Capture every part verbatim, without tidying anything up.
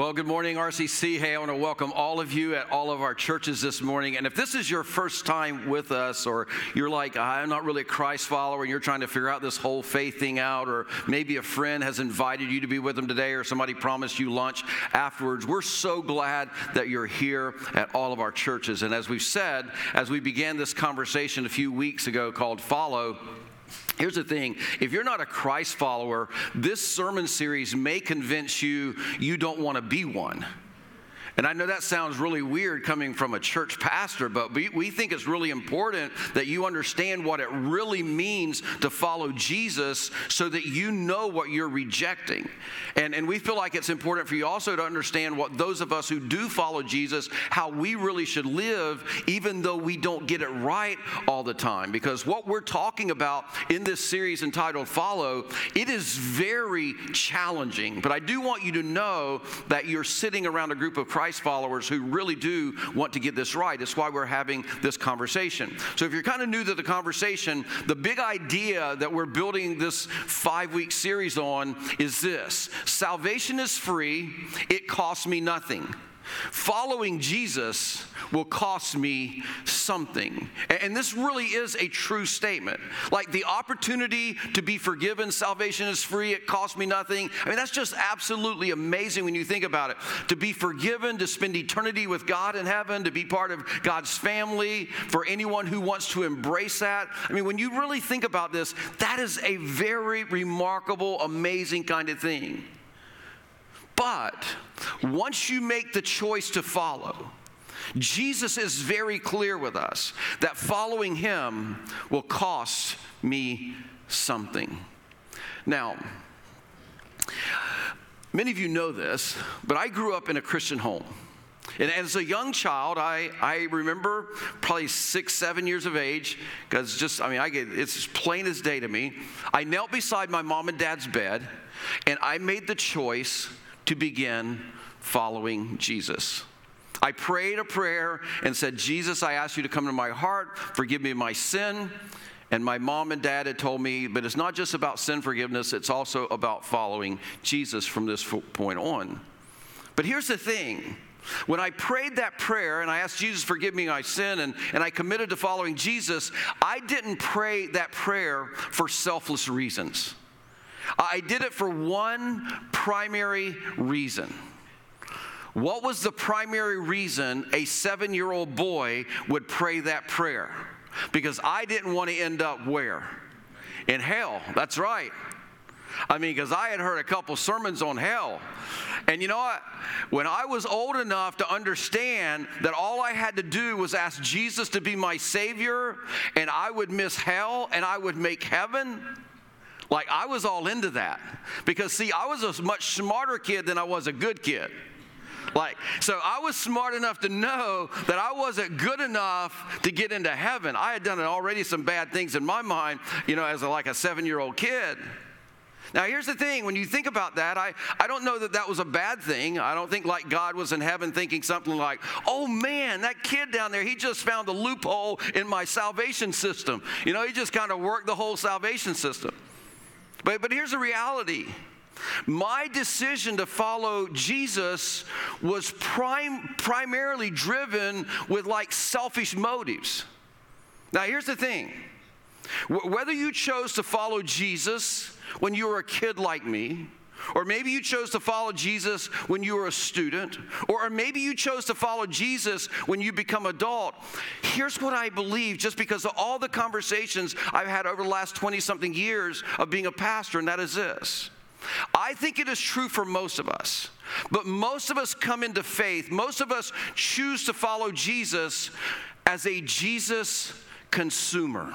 Well, good morning, R C C. Hey, I want to welcome all of you at all of our churches this morning. And if this is your first time with us, or you're like, I'm not really a Christ follower, and you're trying to figure out this whole faith thing out, or maybe a friend has invited you to be with them today, or somebody promised you lunch afterwards, we're so glad that you're here at all of our churches. And as we've said, as we began this conversation a few weeks ago called Follow, here's the thing. If you're not a Christ follower, this sermon series may convince you you don't want to be one. And I know that sounds really weird coming from a church pastor, but we, we think it's really important that you understand what it really means to follow Jesus so that you know what you're rejecting. And, and we feel like it's important for you also to understand what those of us who do follow Jesus, how we really should live, even though we don't get it right all the time. Because what we're talking about in this series entitled Follow, it is very challenging. But I do want you to know that you're sitting around a group of Christ followers who really do want to get this right. That's why we're having this conversation. So if you're kind of new to the conversation, the big idea that we're building this five-week series on is this. Salvation is free. It costs me nothing. Following Jesus will cost me something. And this really is a true statement. Like the opportunity to be forgiven, salvation is free, it costs me nothing. I mean, that's just absolutely amazing when you think about it. To be forgiven, to spend eternity with God in heaven, to be part of God's family, for anyone who wants to embrace that. I mean, when you really think about this, that is a very remarkable, amazing kind of thing. But once you make the choice to follow, Jesus is very clear with us that following him will cost me something. Now, many of you know this, but I grew up in a Christian home. And as a young child, I, I remember probably six, seven years of age, because just, I mean, I get, it's plain as day to me. I knelt beside my mom and dad's bed, and I made the choice to begin following Jesus. I prayed a prayer and said, Jesus, I ask you to come into my heart, forgive me my sin. And my mom and dad had told me, but it's not just about sin forgiveness, it's also about following Jesus from this point on. But here's the thing. When I prayed that prayer and I asked Jesus, forgive me my sin, and, and I committed to following Jesus, I didn't pray that prayer for selfless reasons. I did it for one primary reason. What was the primary reason a seven-year-old boy would pray that prayer? Because I didn't want to end up where? In hell. That's right. I mean, because I had heard a couple sermons on hell. And you know what? When I was old enough to understand that all I had to do was ask Jesus to be my Savior, and I would miss hell, and I would make heaven. Like, I was all into that. Because, see, I was a much smarter kid than I was a good kid. Like, so I was smart enough to know that I wasn't good enough to get into heaven. I had done already some bad things in my mind, you know, as a, like a seven-year-old kid. Now, here's the thing. When you think about that, I, I don't know that that was a bad thing. I don't think like God was in heaven thinking something like, oh, man, that kid down there, he just found a loophole in my salvation system. You know, he just kind of worked the whole salvation system. But, but here's the reality. My decision to follow Jesus was prim- primarily driven with like selfish motives. Now, here's the thing. W- whether you chose to follow Jesus when you were a kid like me, or maybe you chose to follow Jesus when you were a student, or, or maybe you chose to follow Jesus when you become adult. Here's what I believe, just because of all the conversations I've had over the last twenty-something years of being a pastor, and that is this. I think it is true for most of us, but most of us come into faith. Most of us choose to follow Jesus as a Jesus consumer.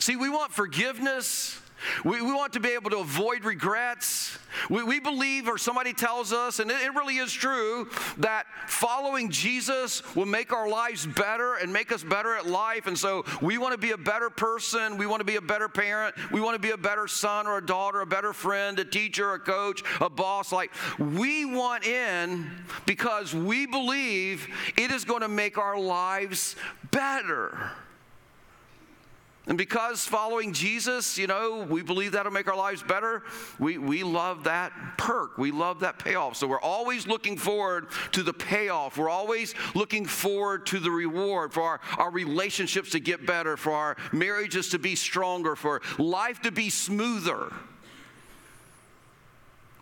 See, we want forgiveness. We, we want to be able to avoid regrets. We, we believe, or somebody tells us, and it, it really is true, that following Jesus will make our lives better and make us better at life. And so we want to be a better person. We want to be a better parent. We want to be a better son or a daughter, a better friend, a teacher, a coach, a boss. Like, we want in because we believe it is going to make our lives better. And because following Jesus, you know, we believe that'll make our lives better, we, we love that perk. We love that payoff. So we're always looking forward to the payoff. We're always looking forward to the reward, for our, our relationships to get better, for our marriages to be stronger, for life to be smoother.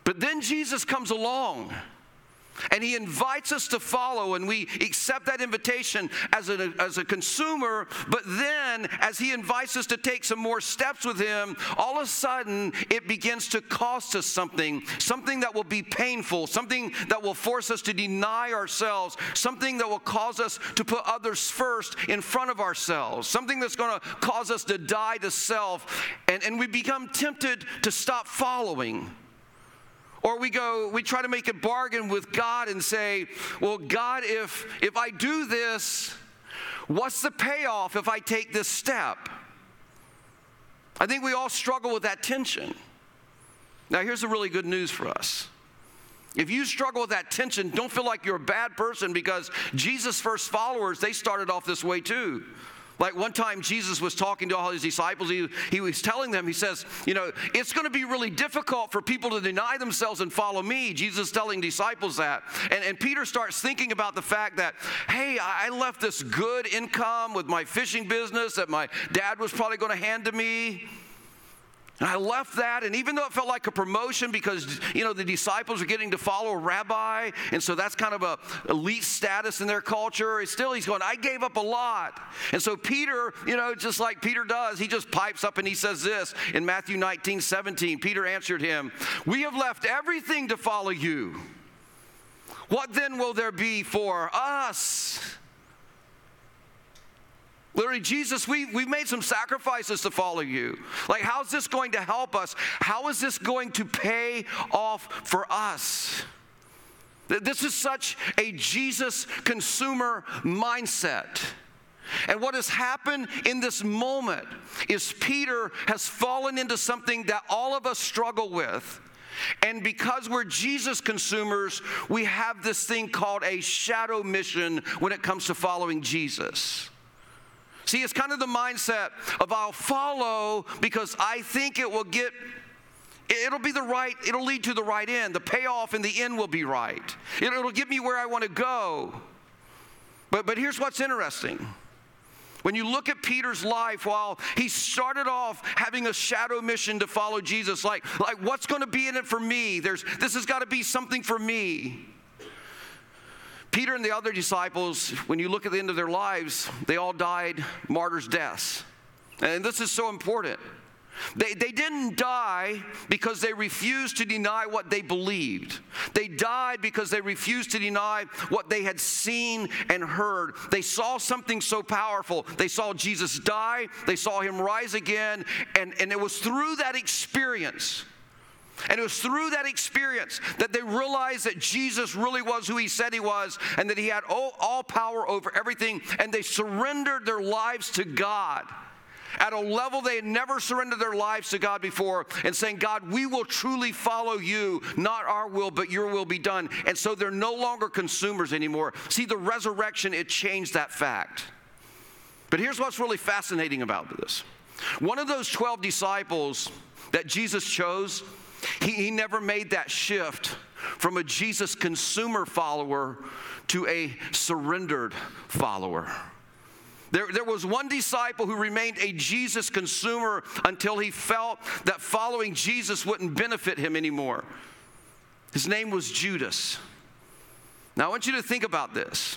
But then Jesus comes along, and he invites us to follow, and we accept that invitation as a, as a consumer. But then, as he invites us to take some more steps with him, all of a sudden, it begins to cost us something, something that will be painful, something that will force us to deny ourselves, something that will cause us to put others first in front of ourselves, something that's going to cause us to die to self, and, and we become tempted to stop following. Or we go, we try to make a bargain with God and say, well, God, if, if I do this, what's the payoff if I take this step? I think we all struggle with that tension. Now, here's the really good news for us. If you struggle with that tension, don't feel like you're a bad person, because Jesus' first followers, they started off this way too. Like one time Jesus was talking to all his disciples. He, he was telling them, he says, you know, it's going to be really difficult for people to deny themselves and follow me. Jesus is telling disciples that. And, and Peter starts thinking about the fact that, hey, I left this good income with my fishing business that my dad was probably going to hand to me. And I left that, and even though it felt like a promotion because, you know, the disciples are getting to follow a rabbi, and so that's kind of a elite status in their culture, it's still, he's going, I gave up a lot. And so Peter, you know, just like Peter does, he just pipes up and he says this in Matthew nineteen seventeen. Peter answered him, "We have left everything to follow you. What then will there be for us?" Literally, Jesus, we, we've made some sacrifices to follow you. Like, how's this going to help us? How is this going to pay off for us? This is such a Jesus consumer mindset. And what has happened in this moment is Peter has fallen into something that all of us struggle with. And because we're Jesus consumers, we have this thing called a shadow mission when it comes to following Jesus. See, it's kind of the mindset of I'll follow because I think it will get, it'll be the right, it'll lead to the right end. The payoff in the end will be right. It'll get me where I want to go. But, but here's what's interesting. When you look at Peter's life, while he started off having a shadow mission to follow Jesus, like, like what's going to be in it for me? There's, this has got to be something for me. Peter and the other disciples, when you look at the end of their lives, they all died martyrs' deaths. And this is so important. They, they didn't die because they refused to deny what they believed. They died because they refused to deny what they had seen and heard. They saw something so powerful. They saw Jesus die. They saw him rise again. And, and it was through that experience And it was through that experience that they realized that Jesus really was who he said he was, and that he had all, all power over everything, and they surrendered their lives to God at a level they had never surrendered their lives to God before, and saying, God, we will truly follow you, not our will, but your will be done. And so they're no longer consumers anymore. See, the resurrection, it changed that fact. But here's what's really fascinating about this. One of those twelve disciples that Jesus chose, He, he never made that shift from a Jesus consumer follower to a surrendered follower. There, there was one disciple who remained a Jesus consumer until he felt that following Jesus wouldn't benefit him anymore. His name was Judas. Now, I want you to think about this.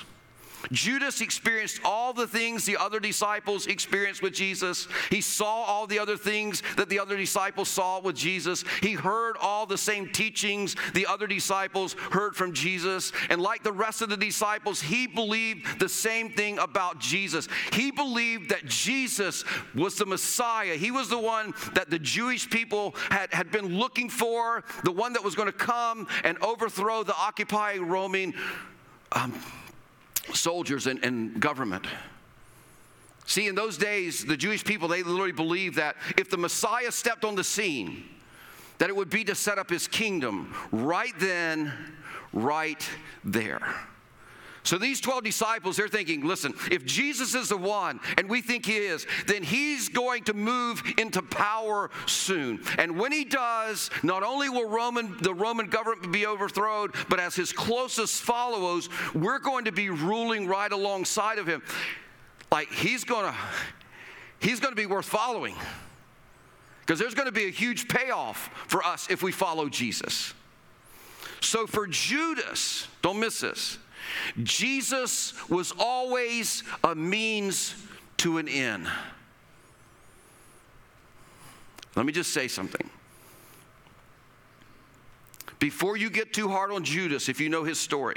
Judas experienced all the things the other disciples experienced with Jesus. He saw all the other things that the other disciples saw with Jesus. He heard all the same teachings the other disciples heard from Jesus. And like the rest of the disciples, he believed the same thing about Jesus. He believed that Jesus was the Messiah. He was the one that the Jewish people had, had been looking for, the one that was going to come and overthrow the occupying Roman um, soldiers and, and government. See, in those days, the Jewish people, they literally believed that if the Messiah stepped on the scene, that it would be to set up his kingdom right then, right there. So these twelve disciples, they're thinking, listen, if Jesus is the one, and we think he is, then he's going to move into power soon. And when he does, not only will Roman, the Roman government be overthrown, but as his closest followers, we're going to be ruling right alongside of him. Like, he's going to, he's going to be worth following, because there's going to be a huge payoff for us if we follow Jesus. So for Judas, don't miss this, Jesus was always a means to an end. Let me just say something. Before you get too hard on Judas, if you know his story,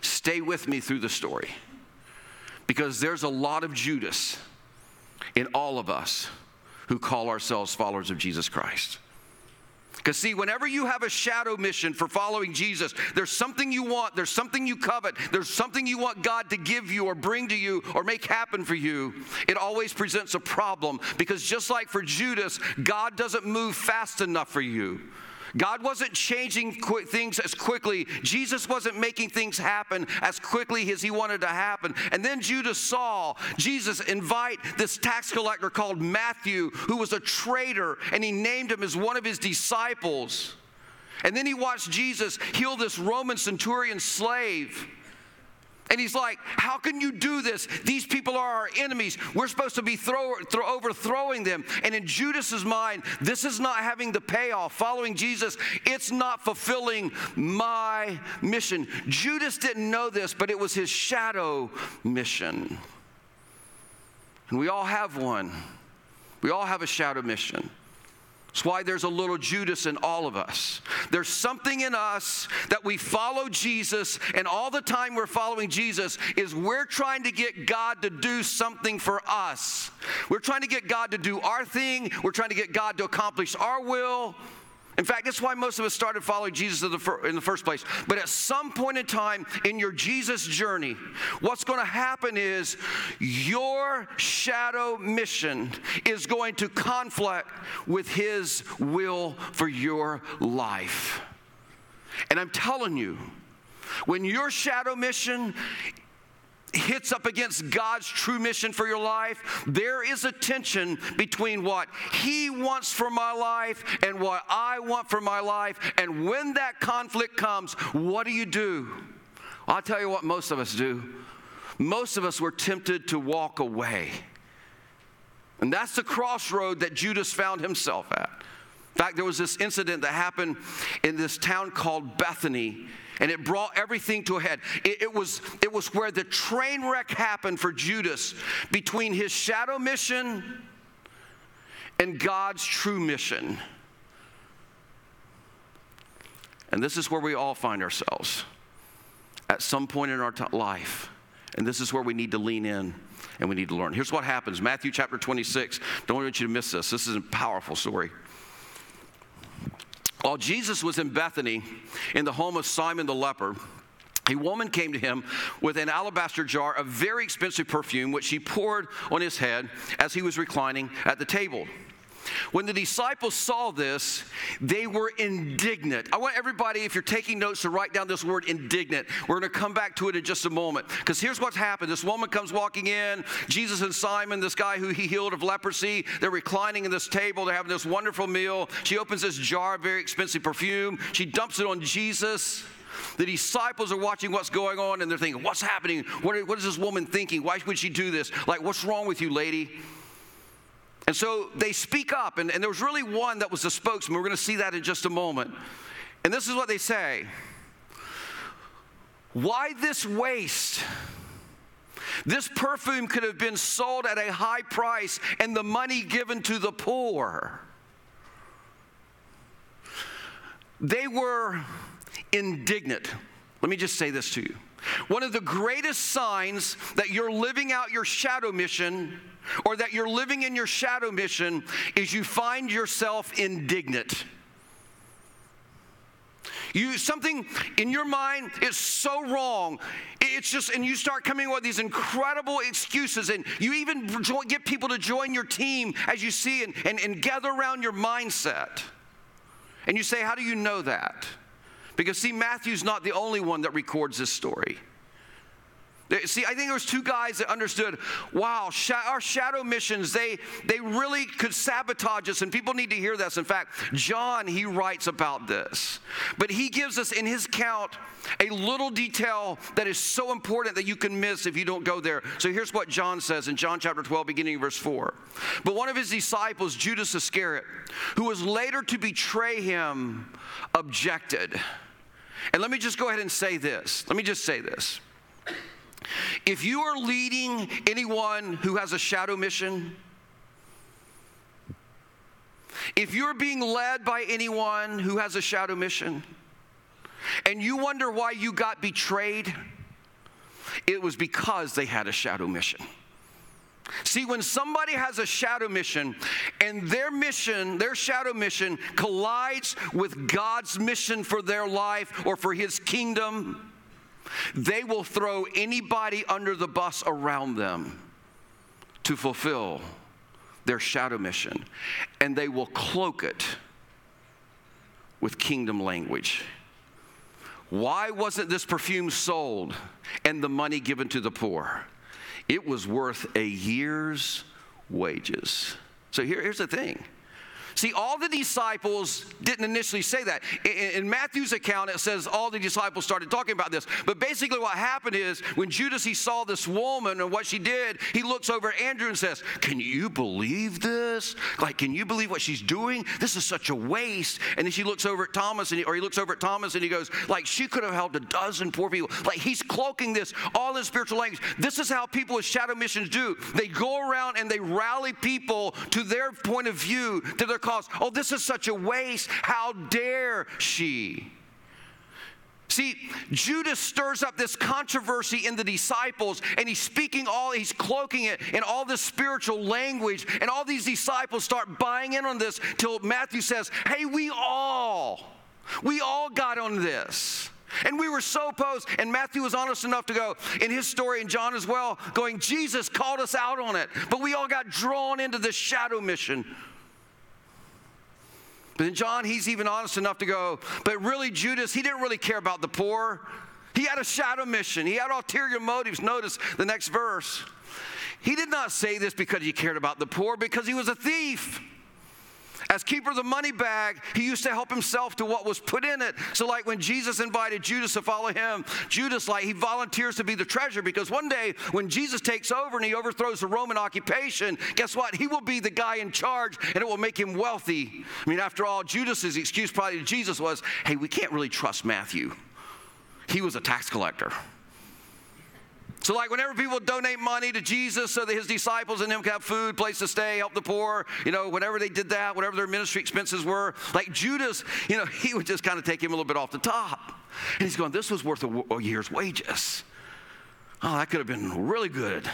stay with me through the story, because there's a lot of Judas in all of us who call ourselves followers of Jesus Christ. Because see, whenever you have a shadow mission for following Jesus, there's something you want, there's something you covet, there's something you want God to give you or bring to you or make happen for you. It always presents a problem, because just like for Judas, God doesn't move fast enough for you. God wasn't changing qu- things as quickly. Jesus wasn't making things happen as quickly as he wanted to happen. And then Judas saw Jesus invite this tax collector called Matthew, who was a traitor, and he named him as one of his disciples. And then he watched Jesus heal this Roman centurion slave. And he's like, how can you do this? These people are our enemies. We're supposed to be throw, throw, overthrowing them. And in Judas's mind, this is not having the payoff. Following Jesus, it's not fulfilling my mission. Judas didn't know this, but it was his shadow mission. And we all have one. We all have a shadow mission. That's why there's a little Judas in all of us. There's something in us that we follow Jesus, and all the time we're following Jesus is we're trying to get God to do something for us. We're trying to get God to do our thing. We're trying to get God to accomplish our will. In fact, that's why most of us started following Jesus in the, fir- in the first place. But at some point in time in your Jesus journey, what's going to happen is your shadow mission is going to conflict with his will for your life. And I'm telling you, when your shadow mission hits up against God's true mission for your life, there is a tension between what he wants for my life and what I want for my life. And when that conflict comes, what do you do? I'll tell you what most of us do. Most of us were tempted to walk away. And that's the crossroad that Judas found himself at. In fact, there was this incident that happened in this town called Bethany, and it brought everything to a head. It, it was, it was where the train wreck happened for Judas between his shadow mission and God's true mission. And this is where we all find ourselves at some point in our t- life. And this is where we need to lean in and we need to learn. Here's what happens. Matthew chapter twenty-six. Don't want you to miss this. This is a powerful story. While Jesus was in Bethany, in the home of Simon the leper, a woman came to him with an alabaster jar of very expensive perfume, which she poured on his head as he was reclining at the table. When the disciples saw this, they were indignant. I want everybody, if you're taking notes, to write down this word indignant. We're going to come back to it in just a moment, because here's what's happened. This woman comes walking in. Jesus and Simon, this guy who he healed of leprosy, they're reclining in this table. They're having this wonderful meal. She opens this jar of very expensive perfume. She dumps it on Jesus. The disciples are watching what's going on, and they're thinking, what's happening? What, are, what is this woman thinking? Why would she do this? Like, what's wrong with you, lady? And so they speak up, and, and there was really one that was the spokesman. We're going to see that in just a moment. And this is what they say. Why this waste? This perfume could have been sold at a high price and the money given to the poor. They were indignant. Let me just say this to you. One of the greatest signs that you're living out your shadow mission, or that you're living in your shadow mission, is you find yourself indignant. You, something in your mind is so wrong. It's just, and you start coming up with these incredible excuses, and you even get people to join your team as you see and, and, and gather around your mindset. And you say, how do you know that? Because see, Matthew's not the only one that records this story. See, I think there was two guys that understood, wow, sh- our shadow missions, they, they really could sabotage us, and people need to hear this. In fact, John, he writes about this. But he gives us in his account a little detail that is so important that you can miss if you don't go there. So here's what John says in John chapter twelve, beginning verse four. But one of his disciples, Judas Iscariot, who was later to betray him, objected. And let me just go ahead and say this. Let me just say this. If you are leading anyone who has a shadow mission, if you're being led by anyone who has a shadow mission, and you wonder why you got betrayed, it was because they had a shadow mission. See, when somebody has a shadow mission and their mission, their shadow mission collides with God's mission for their life or for his kingdom, they will throw anybody under the bus around them to fulfill their shadow mission, and they will cloak it with kingdom language. Why wasn't this perfume sold and the money given to the poor? It was worth a year's wages. So here, here's the thing. See, all the disciples didn't initially say that. In Matthew's account, it says all the disciples started talking about this. But basically what happened is when Judas, he saw this woman and what she did, he looks over at Andrew and says, can you believe this? Like, can you believe what she's doing? This is such a waste. And then she looks over at Thomas, and he, or he looks over at Thomas, and he goes, like, she could have helped a dozen poor people. Like, he's cloaking this all in spiritual language. This is how people with shadow missions do. They go around and they rally people to their point of view, to their cause. Oh, this is such a waste. How dare she? See, Judas stirs up this controversy in the disciples, and he's speaking all, he's cloaking it in all this spiritual language, and all these disciples start buying in on this till Matthew says, hey, we all, we all got on this. And we were so opposed, and Matthew was honest enough to go, in his story, and John as well, going, Jesus called us out on it, but we all got drawn into this shadow mission. But then John, he's even honest enough to go, but really Judas, he didn't really care about the poor. He had a shadow mission. He had ulterior motives. Notice the next verse. He did not say this because he cared about the poor, because he was a thief. As keeper of the money bag, he used to help himself to what was put in it. So like when Jesus invited Judas to follow him, Judas, like, he volunteers to be the treasurer, because one day when Jesus takes over and he overthrows the Roman occupation, guess what? He will be the guy in charge, and it will make him wealthy. I mean, after all, Judas's excuse probably to Jesus was, hey, we can't really trust Matthew. He was a tax collector. So like whenever people donate money to Jesus so that his disciples and him can have food, place to stay, help the poor, you know, whenever they did that, whatever their ministry expenses were, like Judas, you know, he would just kind of take him a little bit off the top. And he's going, this was worth a, a year's wages. Oh, that could have been really good.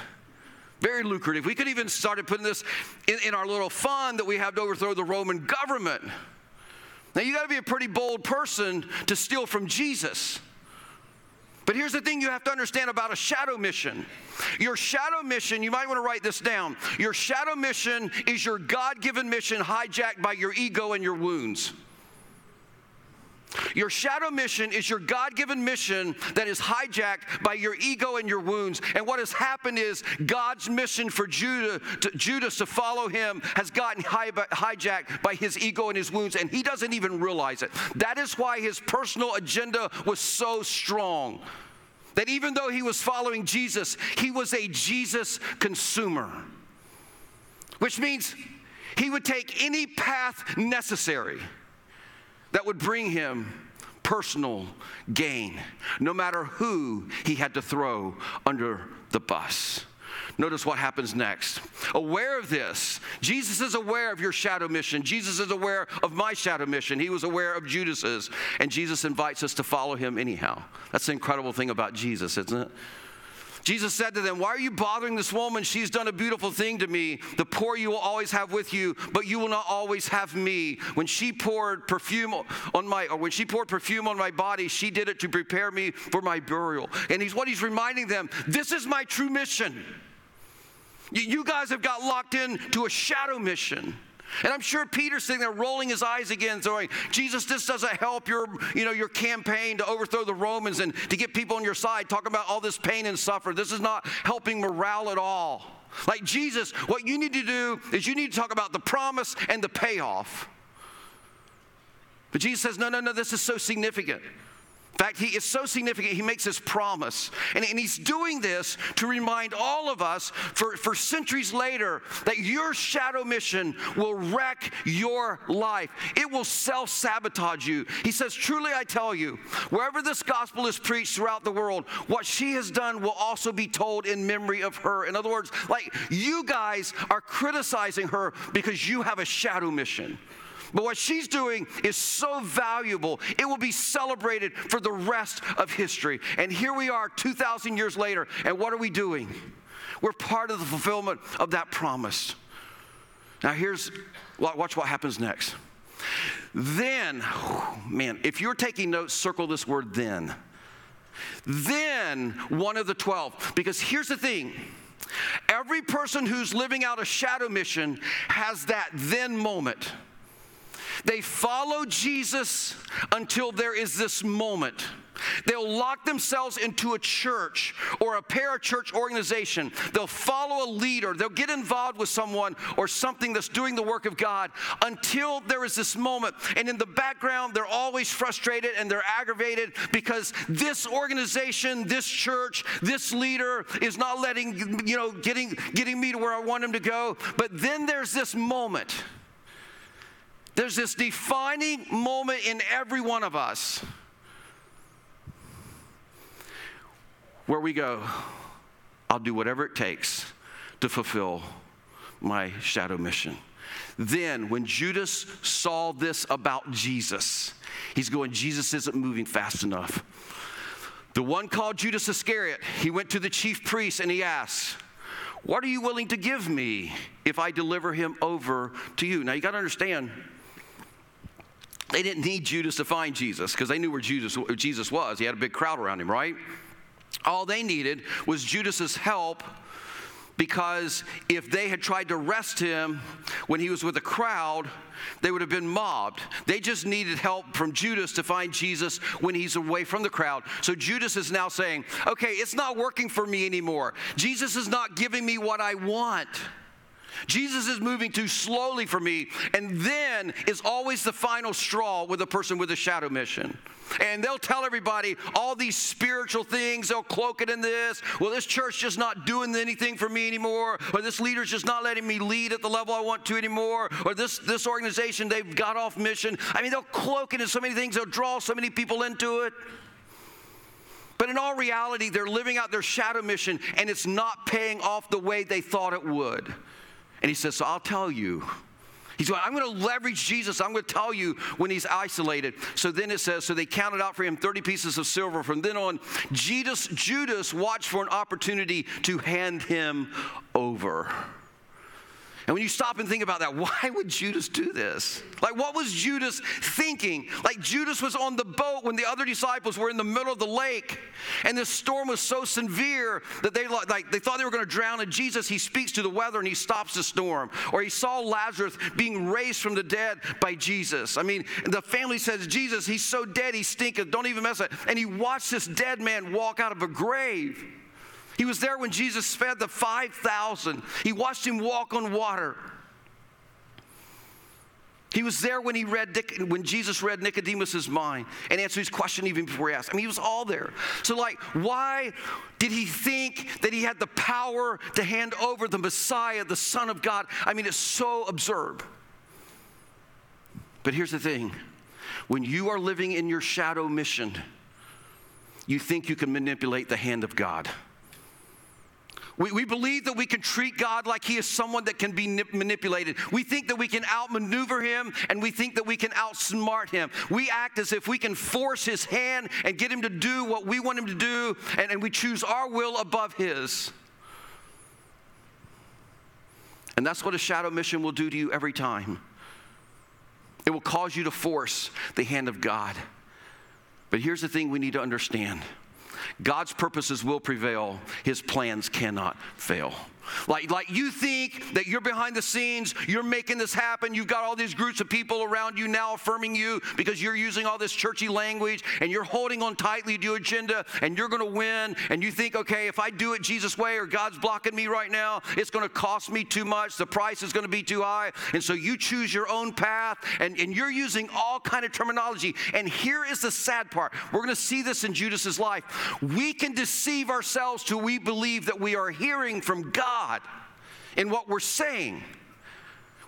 Very lucrative. We could even started putting this in, in our little fund that we have to overthrow the Roman government. Now, you got to be a pretty bold person to steal from Jesus. But here's the thing you have to understand about a shadow mission. Your shadow mission, you might want to write this down. Your shadow mission is your God-given mission hijacked by your ego and your wounds. Your shadow mission is your God-given mission that is hijacked by your ego and your wounds. And what has happened is God's mission for Judah, to, Judas to follow him has gotten hijacked by his ego and his wounds, and he doesn't even realize it. That is why his personal agenda was so strong, that even though he was following Jesus, he was a Jesus consumer, which means he would take any path necessary that would bring him personal gain, no matter who he had to throw under the bus. Notice what happens next. Aware of this, Jesus is aware of your shadow mission. Jesus is aware of my shadow mission. He was aware of Judas's, and Jesus invites us to follow him anyhow. That's the incredible thing about Jesus, isn't it? Jesus said to them, why are you bothering this woman? She's done a beautiful thing to me. The poor you will always have with you, but you will not always have me. When she poured perfume on my, or when she poured perfume on my body, she did it to prepare me for my burial. And he's what he's reminding them, this is my true mission. You guys have got locked in to a shadow mission. And I'm sure Peter's sitting there rolling his eyes again, saying, Jesus, this doesn't help your, you know, your campaign to overthrow the Romans and to get people on your side, talking about all this pain and suffering. This is not helping morale at all. Like, Jesus, what you need to do is you need to talk about the promise and the payoff. But Jesus says, no, no, no, this is so significant. In fact, he is so significant, he makes this promise. And, and he's doing this to remind all of us for, for centuries later that your shadow mission will wreck your life. It will self-sabotage you. He says, truly I tell you, wherever this gospel is preached throughout the world, what she has done will also be told in memory of her. In other words, like, you guys are criticizing her because you have a shadow mission. But what she's doing is so valuable, it will be celebrated for the rest of history. And here we are two thousand years later, and what are we doing? We're part of the fulfillment of that promise. Now here's, watch what happens next. Then, man, if you're taking notes, circle this word then. Then one of the twelve, because here's the thing. Every person who's living out a shadow mission has that then moment. They follow Jesus until there is this moment. They'll lock themselves into a church or a parachurch organization. They'll follow a leader. They'll get involved with someone or something that's doing the work of God until there is this moment. And in the background, they're always frustrated and they're aggravated because this organization, this church, this leader is not letting, you know, getting, getting me to where I want him to go. But then there's this moment. There's this defining moment in every one of us where we go, I'll do whatever it takes to fulfill my shadow mission. Then when Judas saw this about Jesus, he's going, Jesus isn't moving fast enough. The one called Judas Iscariot, he went to the chief priest and he asked, what are you willing to give me if I deliver him over to you? Now you got to understand, they didn't need Judas to find Jesus because they knew where Jesus, where Jesus was. He had a big crowd around him, right? All they needed was Judas's help, because if they had tried to arrest him when he was with a crowd, they would have been mobbed. They just needed help from Judas to find Jesus when he's away from the crowd. So Judas is now saying, okay, it's not working for me anymore. Jesus is not giving me what I want. Jesus is moving too slowly for me. And then is always the final straw with a person with a shadow mission. And they'll tell everybody all these spiritual things. They'll cloak it in this. Well, this church is just not doing anything for me anymore. Or this leader's just not letting me lead at the level I want to anymore. Or this, this organization, they've got off mission. I mean, they'll cloak it in so many things. They'll draw so many people into it. But in all reality, they're living out their shadow mission, and it's not paying off the way they thought it would. And he says, so I'll tell you. He's going, I'm going to leverage Jesus. I'm going to tell you when he's isolated. So then it says, so they counted out for him thirty pieces of silver. From then on, Judas, Judas watched for an opportunity to hand him over. And when you stop and think about that, why would Judas do this? Like, what was Judas thinking? Like, Judas was on the boat when the other disciples were in the middle of the lake, and this storm was so severe that they like they thought they were going to drown. And Jesus, he speaks to the weather and he stops the storm. Or he saw Lazarus being raised from the dead by Jesus. I mean, the family says, Jesus, he's so dead, he stinketh. Don't even mess with it. And he watched this dead man walk out of a grave. He was there when Jesus fed the five thousand. He watched him walk on water. He was there when he read when Jesus read Nicodemus's mind and answered his question even before he asked. I mean, he was all there. So, like, why did he think that he had the power to hand over the Messiah, the Son of God? I mean, it's so absurd. But here's the thing. When you are living in your shadow mission, you think you can manipulate the hand of God. We, we believe that we can treat God like he is someone that can be nip- manipulated. We think that we can outmaneuver him, and we think that we can outsmart him. We act as if we can force his hand and get him to do what we want him to do, and, and we choose our will above his. And that's what a shadow mission will do to you every time. It will cause you to force the hand of God. But here's the thing we need to understand. God's purposes will prevail. His plans cannot fail. Like, like you think that you're behind the scenes, you're making this happen, you've got all these groups of people around you now affirming you because you're using all this churchy language and you're holding on tightly to your agenda and you're going to win, and you think, okay, if I do it Jesus' way or God's blocking me right now, it's going to cost me too much, the price is going to be too high, and so you choose your own path, and, and you're using all kind of terminology. And here is the sad part. We're going to see this in Judas's life. We can deceive ourselves till we believe that we are hearing from God in what we're saying.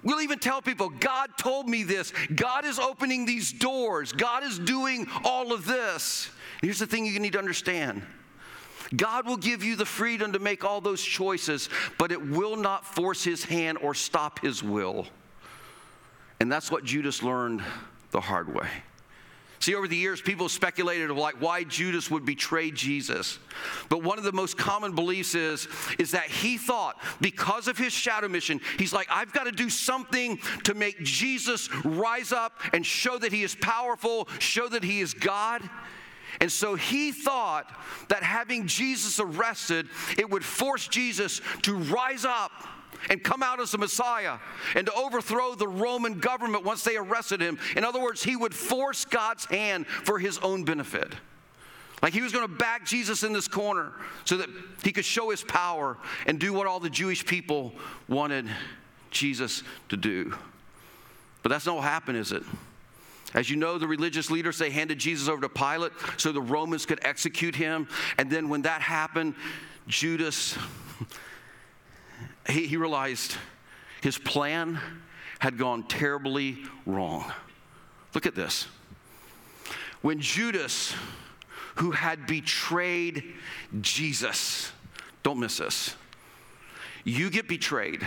We'll even tell people, God told me this. God is opening these doors. God is doing all of this. And here's the thing you need to understand. God will give you the freedom to make all those choices, but it will not force his hand or stop his will. And that's what Judas learned the hard way. See, over the years, people speculated of like why Judas would betray Jesus. But one of the most common beliefs is, is that he thought because of his shadow mission, he's like, I've got to do something to make Jesus rise up and show that he is powerful, show that he is God. And so he thought that having Jesus arrested, it would force Jesus to rise up and come out as the Messiah and to overthrow the Roman government once they arrested him. In other words, he would force God's hand for his own benefit. Like he was going to back Jesus in this corner so that he could show his power and do what all the Jewish people wanted Jesus to do. But that's not what happened, is it? As you know, the religious leaders, they handed Jesus over to Pilate so the Romans could execute him. And then when that happened, Judas... He, he realized his plan had gone terribly wrong. Look at this. When Judas, who had betrayed Jesus, don't miss this. You get betrayed.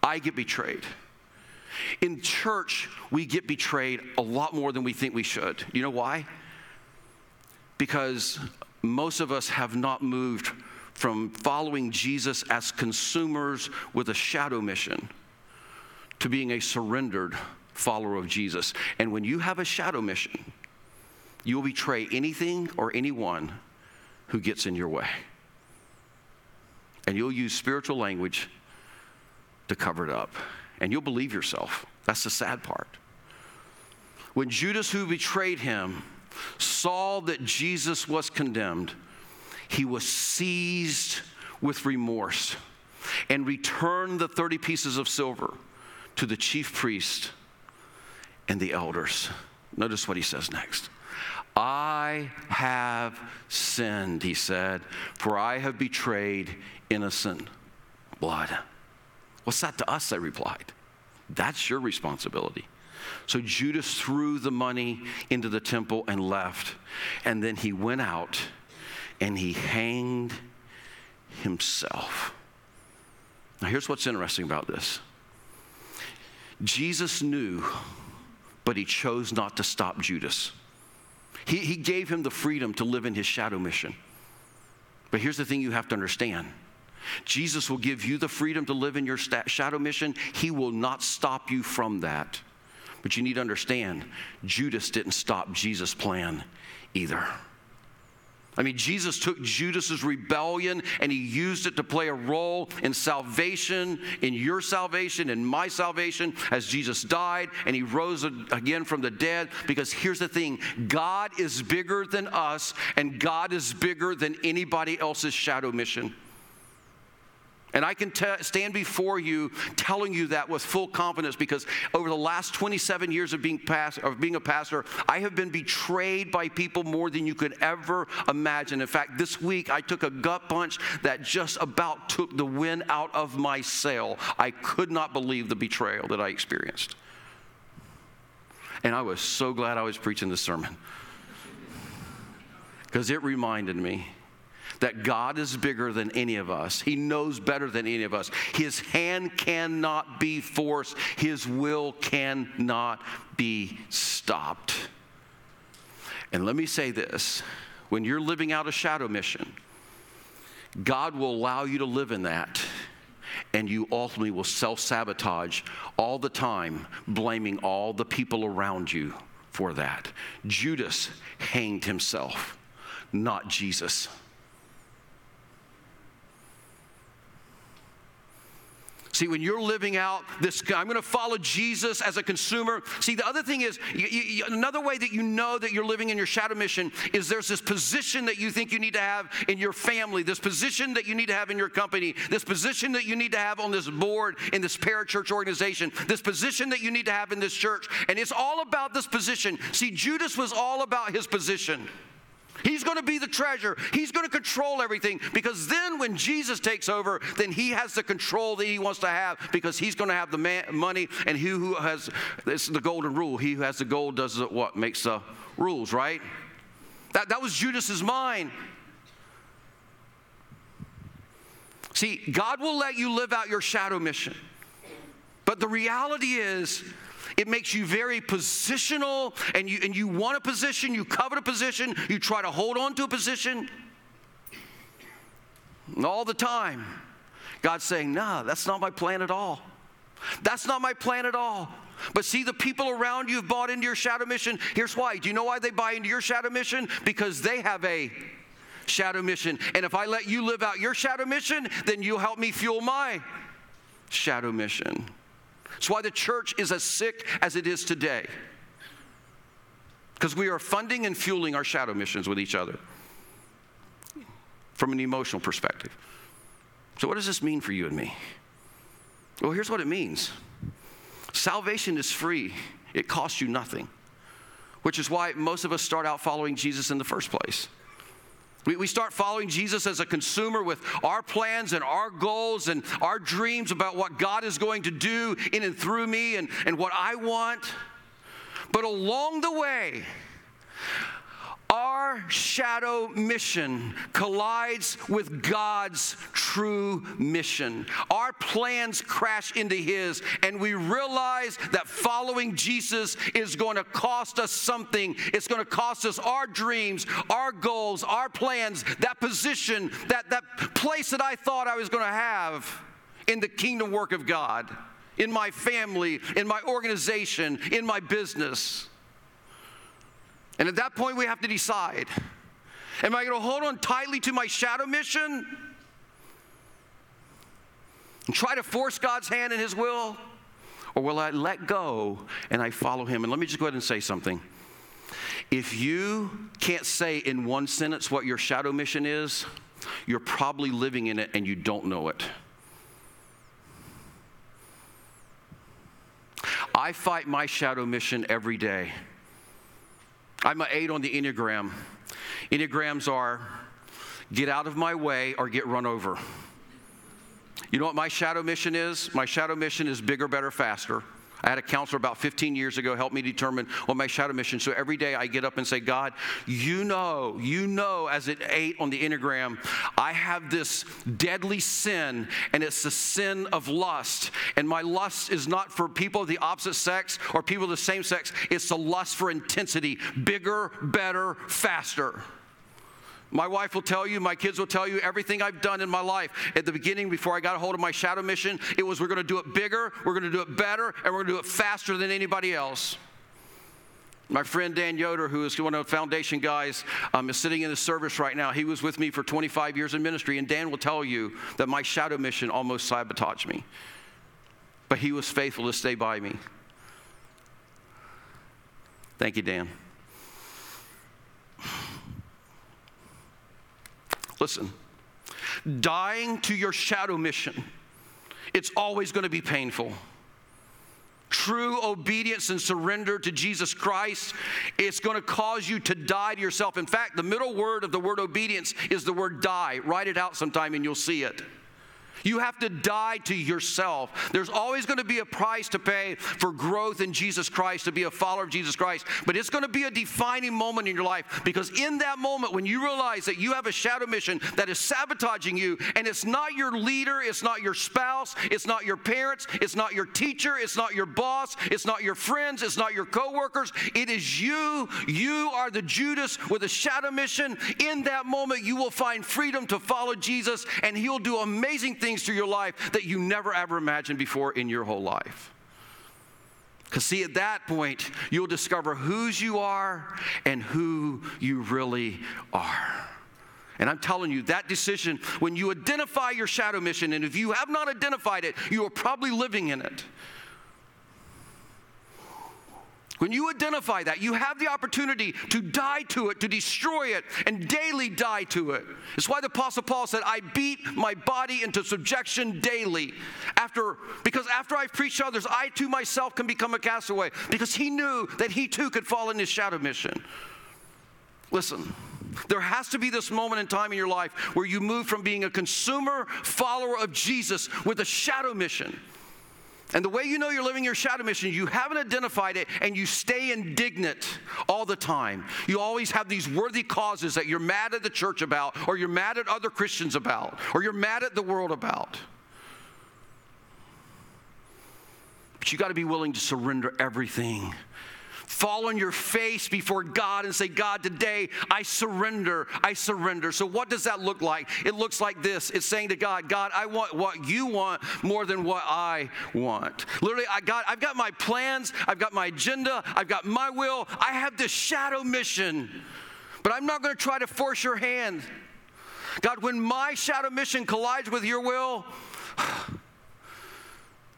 I get betrayed. In church, we get betrayed a lot more than we think we should. You know why? Because most of us have not moved from following Jesus as consumers with a shadow mission to being a surrendered follower of Jesus. And when you have a shadow mission, you will betray anything or anyone who gets in your way. And you'll use spiritual language to cover it up. And you'll believe yourself. That's the sad part. When Judas, who betrayed him, saw that Jesus was condemned, he was seized with remorse and returned the thirty pieces of silver to the chief priest and the elders. Notice what he says next. I have sinned, he said, for I have betrayed innocent blood. What's that to us? They replied. That's your responsibility. So Judas threw the money into the temple and left, and then he went out and he hanged himself. Now, here's what's interesting about this. Jesus knew, but he chose not to stop Judas. He, he gave him the freedom to live in his shadow mission. But here's the thing you have to understand. Jesus will give you the freedom to live in your st- shadow mission. He will not stop you from that. But you need to understand, Judas didn't stop Jesus' plan either. I mean, Jesus took Judas' rebellion and he used it to play a role in salvation, in your salvation, in my salvation, as Jesus died and he rose again from the dead. Because here's the thing, God is bigger than us and God is bigger than anybody else's shadow mission. And I can t- stand before you telling you that with full confidence, because over the last twenty-seven years of being, past- of being a pastor, I have been betrayed by people more than you could ever imagine. In fact, this week I took a gut punch that just about took the wind out of my sail. I could not believe the betrayal that I experienced. And I was so glad I was preaching this sermon, because it reminded me that God is bigger than any of us. He knows better than any of us. His hand cannot be forced. His will cannot be stopped. And let me say this. When you're living out a shadow mission, God will allow you to live in that, and you ultimately will self-sabotage all the time, blaming all the people around you for that. Judas hanged himself, not Jesus. See, when you're living out this, I'm going to follow Jesus as a consumer. See, the other thing is, you, you, another way that you know that you're living in your shadow mission is there's this position that you think you need to have in your family, this position that you need to have in your company, this position that you need to have on this board, in this parachurch organization, this position that you need to have in this church. And it's all about this position. See, Judas was all about his position. He's going to be the treasure. He's going to control everything, because then when Jesus takes over, then he has the control that he wants to have, because he's going to have the man, money, and he who has, it's the golden rule. He who has the gold does what? Makes the rules, right? That, that was Judas's mind. See, God will let you live out your shadow mission. But the reality is, it makes you very positional, and you and you want a position, you covet a position, you try to hold on to a position. And all the time, God's saying, nah, that's not my plan at all. That's not my plan at all. But see, the people around you have bought into your shadow mission. Here's why. Do you know why they buy into your shadow mission? Because they have a shadow mission. And if I let you live out your shadow mission, then you'll help me fuel my shadow mission. It's why the church is as sick as it is today, because we are funding and fueling our shadow missions with each other from an emotional perspective. So what does this mean for you and me? Well, here's what it means. Salvation is free. It costs you nothing, which is why most of us start out following Jesus in the first place. We, we start following Jesus as a consumer with our plans and our goals and our dreams about what God is going to do in and through me and, and what I want. But along the way, our shadow mission collides with God's true mission. Our plans crash into his, and we realize that following Jesus is going to cost us something. It's going to cost us our dreams, our goals, our plans, that position, that, that place that I thought I was going to have in the kingdom work of God, in my family, in my organization, in my business. And at that point, we have to decide, am I going to hold on tightly to my shadow mission and try to force God's hand and his will, or will I let go and I follow him? And let me just go ahead and say something. If you can't say in one sentence what your shadow mission is, you're probably living in it and you don't know it. I fight my shadow mission every day. I'm an eight on the Enneagram. Enneagrams are get out of my way or get run over. You know what my shadow mission is? My shadow mission is bigger, better, faster. I had a counselor about fifteen years ago help me determine what my shadow mission. So every day I get up and say, God, you know, you know, as an eight on the Enneagram, I have this deadly sin, and it's the sin of lust. And my lust is not for people of the opposite sex or people of the same sex. It's the lust for intensity, bigger, better, faster. My wife will tell you, my kids will tell you, everything I've done in my life. At the beginning, before I got a hold of my shadow mission, it was we're going to do it bigger, we're going to do it better, and we're going to do it faster than anybody else. My friend Dan Yoder, who is one of the foundation guys, um, is sitting in the service right now. He was with me for twenty-five years in ministry, and Dan will tell you that my shadow mission almost sabotaged me. But he was faithful to stay by me. Thank you, Dan. Listen, dying to your shadow mission, it's always going to be painful. True obedience and surrender to Jesus Christ, it's going to cause you to die to yourself. In fact, the middle word of the word obedience is the word die. Write it out sometime and you'll see it. You have to die to yourself. There's always going to be a price to pay for growth in Jesus Christ, to be a follower of Jesus Christ. But it's going to be a defining moment in your life, because in that moment when you realize that you have a shadow mission that is sabotaging you, and it's not your leader, it's not your spouse, it's not your parents, it's not your teacher, it's not your boss, it's not your friends, it's not your coworkers. It is you. You are the Judas with a shadow mission. In that moment, you will find freedom to follow Jesus, and he'll do amazing things through your life that you never ever imagined before in your whole life. Because see, at that point, you'll discover whose you are and who you really are. And I'm telling you, that decision, when you identify your shadow mission, and if you have not identified it, you are probably living in it. When you identify that, you have the opportunity to die to it, to destroy it, and daily die to it. It's why the Apostle Paul said, I beat my body into subjection daily. After, because after I've preached to others, I too myself can become a castaway. Because he knew that he too could fall in his shadow mission. Listen, there has to be this moment in time in your life where you move from being a consumer follower of Jesus with a shadow mission. And the way you know you're living your shadow mission, you haven't identified it, and you stay indignant all the time. You always have these worthy causes that you're mad at the church about, or you're mad at other Christians about, or you're mad at the world about. But you got to be willing to surrender everything. Fall on your face before God and say, God, today I surrender, I surrender. So what does that look like? It looks like this. It's saying to God, God, I want what you want more than what I want. Literally, I got, I've got my plans, I've got my agenda, I've got my will. I have this shadow mission, but I'm not going to try to force your hand. God, when my shadow mission collides with your will,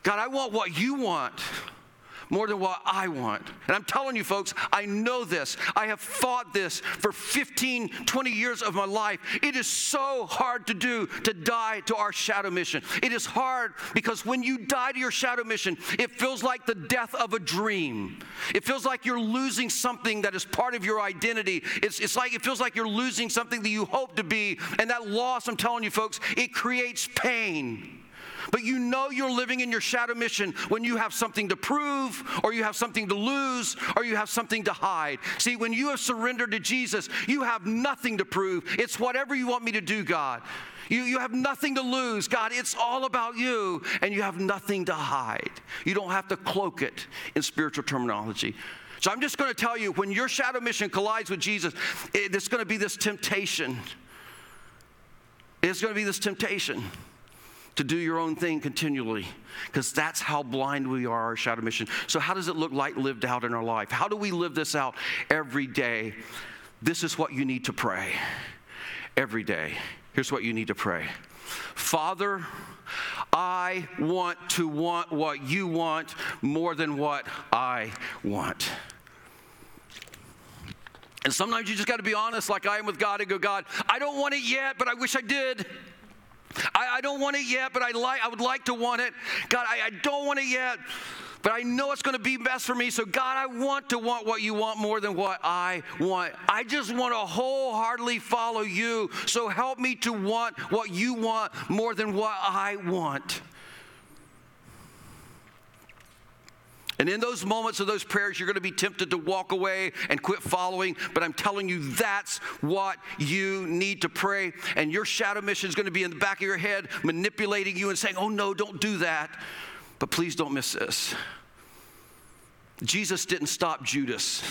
God, I want what you want more than what I want. And I'm telling you, folks, I know this. I have fought this for fifteen, twenty years of my life. It is so hard to do, to die to our shadow mission. It is hard because when you die to your shadow mission, it feels like the death of a dream. It feels like you're losing something that is part of your identity. It's, it's like, it feels like you're losing something that you hope to be. And that loss, I'm telling you, folks, it creates pain. But you know you're living in your shadow mission when you have something to prove, or you have something to lose, or you have something to hide. See, when you have surrendered to Jesus, you have nothing to prove. It's whatever you want me to do, God. You, you have nothing to lose, God. It's all about you, and you have nothing to hide. You don't have to cloak it in spiritual terminology. So I'm just going to tell you, when your shadow mission collides with Jesus, it, it's going to be this temptation. It's going to be this temptation. To do your own thing continually, because that's how blind we are, our shadow mission. So how does it look like lived out in our life? How do we live this out every day? This is what you need to pray every day. Here's what you need to pray. Father, I want to want what you want more than what I want. And sometimes you just got to be honest, like I am with God, and go, God, I don't want it yet, but I wish I did. I, I don't want it yet, but I like. I would like to want it. God, I, I don't want it yet, but I know it's going to be best for me. So, God, I want to want what you want more than what I want. I just want to wholeheartedly follow you. So help me to want what you want more than what I want. And in those moments of those prayers, you're going to be tempted to walk away and quit following. But I'm telling you, that's what you need to pray. And your shadow mission is going to be in the back of your head, manipulating you and saying, oh, no, don't do that. But please don't miss this. Jesus didn't stop Judas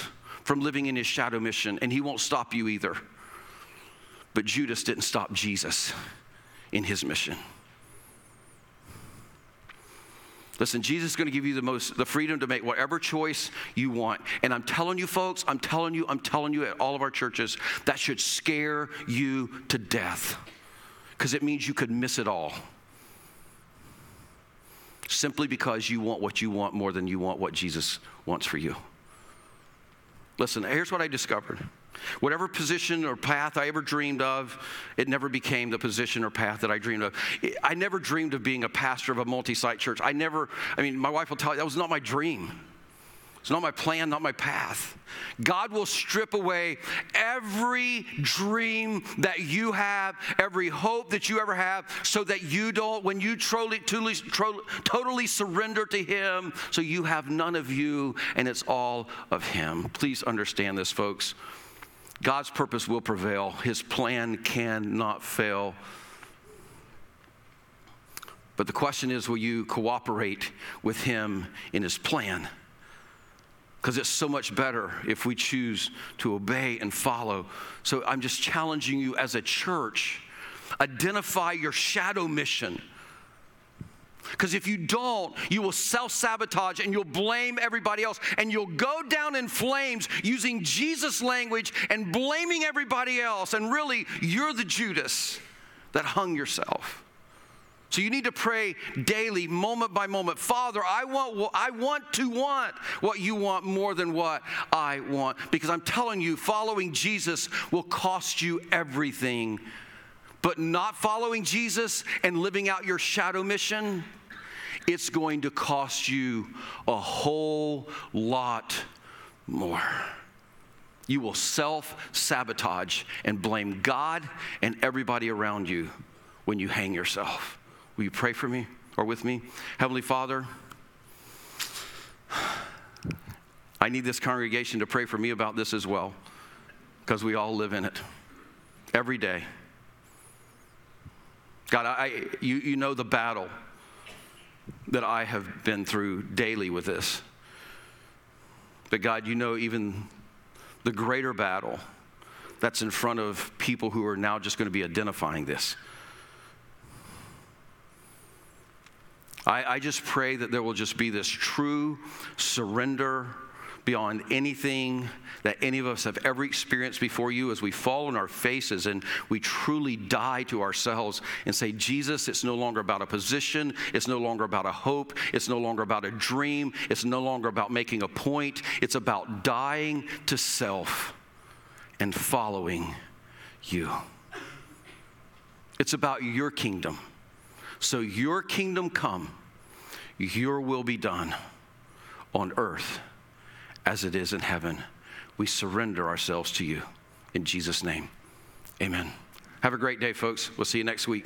from living in his shadow mission, and he won't stop you either. But Judas didn't stop Jesus in his mission. Listen, Jesus is going to give you the most, the freedom to make whatever choice you want. And I'm telling you, folks, I'm telling you, I'm telling you at all of our churches, that should scare you to death, because it means you could miss it all simply because you want what you want more than you want what Jesus wants for you. Listen, here's what I discovered. Whatever position or path I ever dreamed of, it never became the position or path that I dreamed of. I never dreamed of being a pastor of a multi-site church. I never, I mean, my wife will tell you, that was not my dream. It's not my plan, not my path. God will strip away every dream that you have, every hope that you ever have, so that you don't, when you totally, totally, totally surrender to Him, so you have none of you, and it's all of Him. Please understand this, folks. God's purpose will prevail. His plan cannot fail. But the question is, will you cooperate with Him in His plan? Because it's so much better if we choose to obey and follow. So I'm just challenging you as a church, identify your shadow mission. Because if you don't, you will self-sabotage and you'll blame everybody else. And you'll go down in flames using Jesus' language and blaming everybody else. And really, you're the Judas that hung yourself. So you need to pray daily, moment by moment. Father, I want I want to want what you want more than what I want. Because I'm telling you, following Jesus will cost you everything. But not following Jesus and living out your shadow mission, it's going to cost you a whole lot more. You will self-sabotage and blame God and everybody around you when you hang yourself. Will you pray for me or with me? Heavenly Father, I need this congregation to pray for me about this as well, because we all live in it every day. God, I you, you know the battle that I have been through daily with this. But God, you know even the greater battle that's in front of people who are now just going to be identifying this. I, I just pray that there will just be this true surrender beyond anything that any of us have ever experienced before you, as we fall on our faces and we truly die to ourselves and say, Jesus, it's no longer about a position. It's no longer about a hope. It's no longer about a dream. It's no longer about making a point. It's about dying to self and following you. It's about your kingdom. So your kingdom come, your will be done on earth as it is in heaven. We surrender ourselves to you in Jesus' name. Amen. Have a great day, folks. We'll see you next week.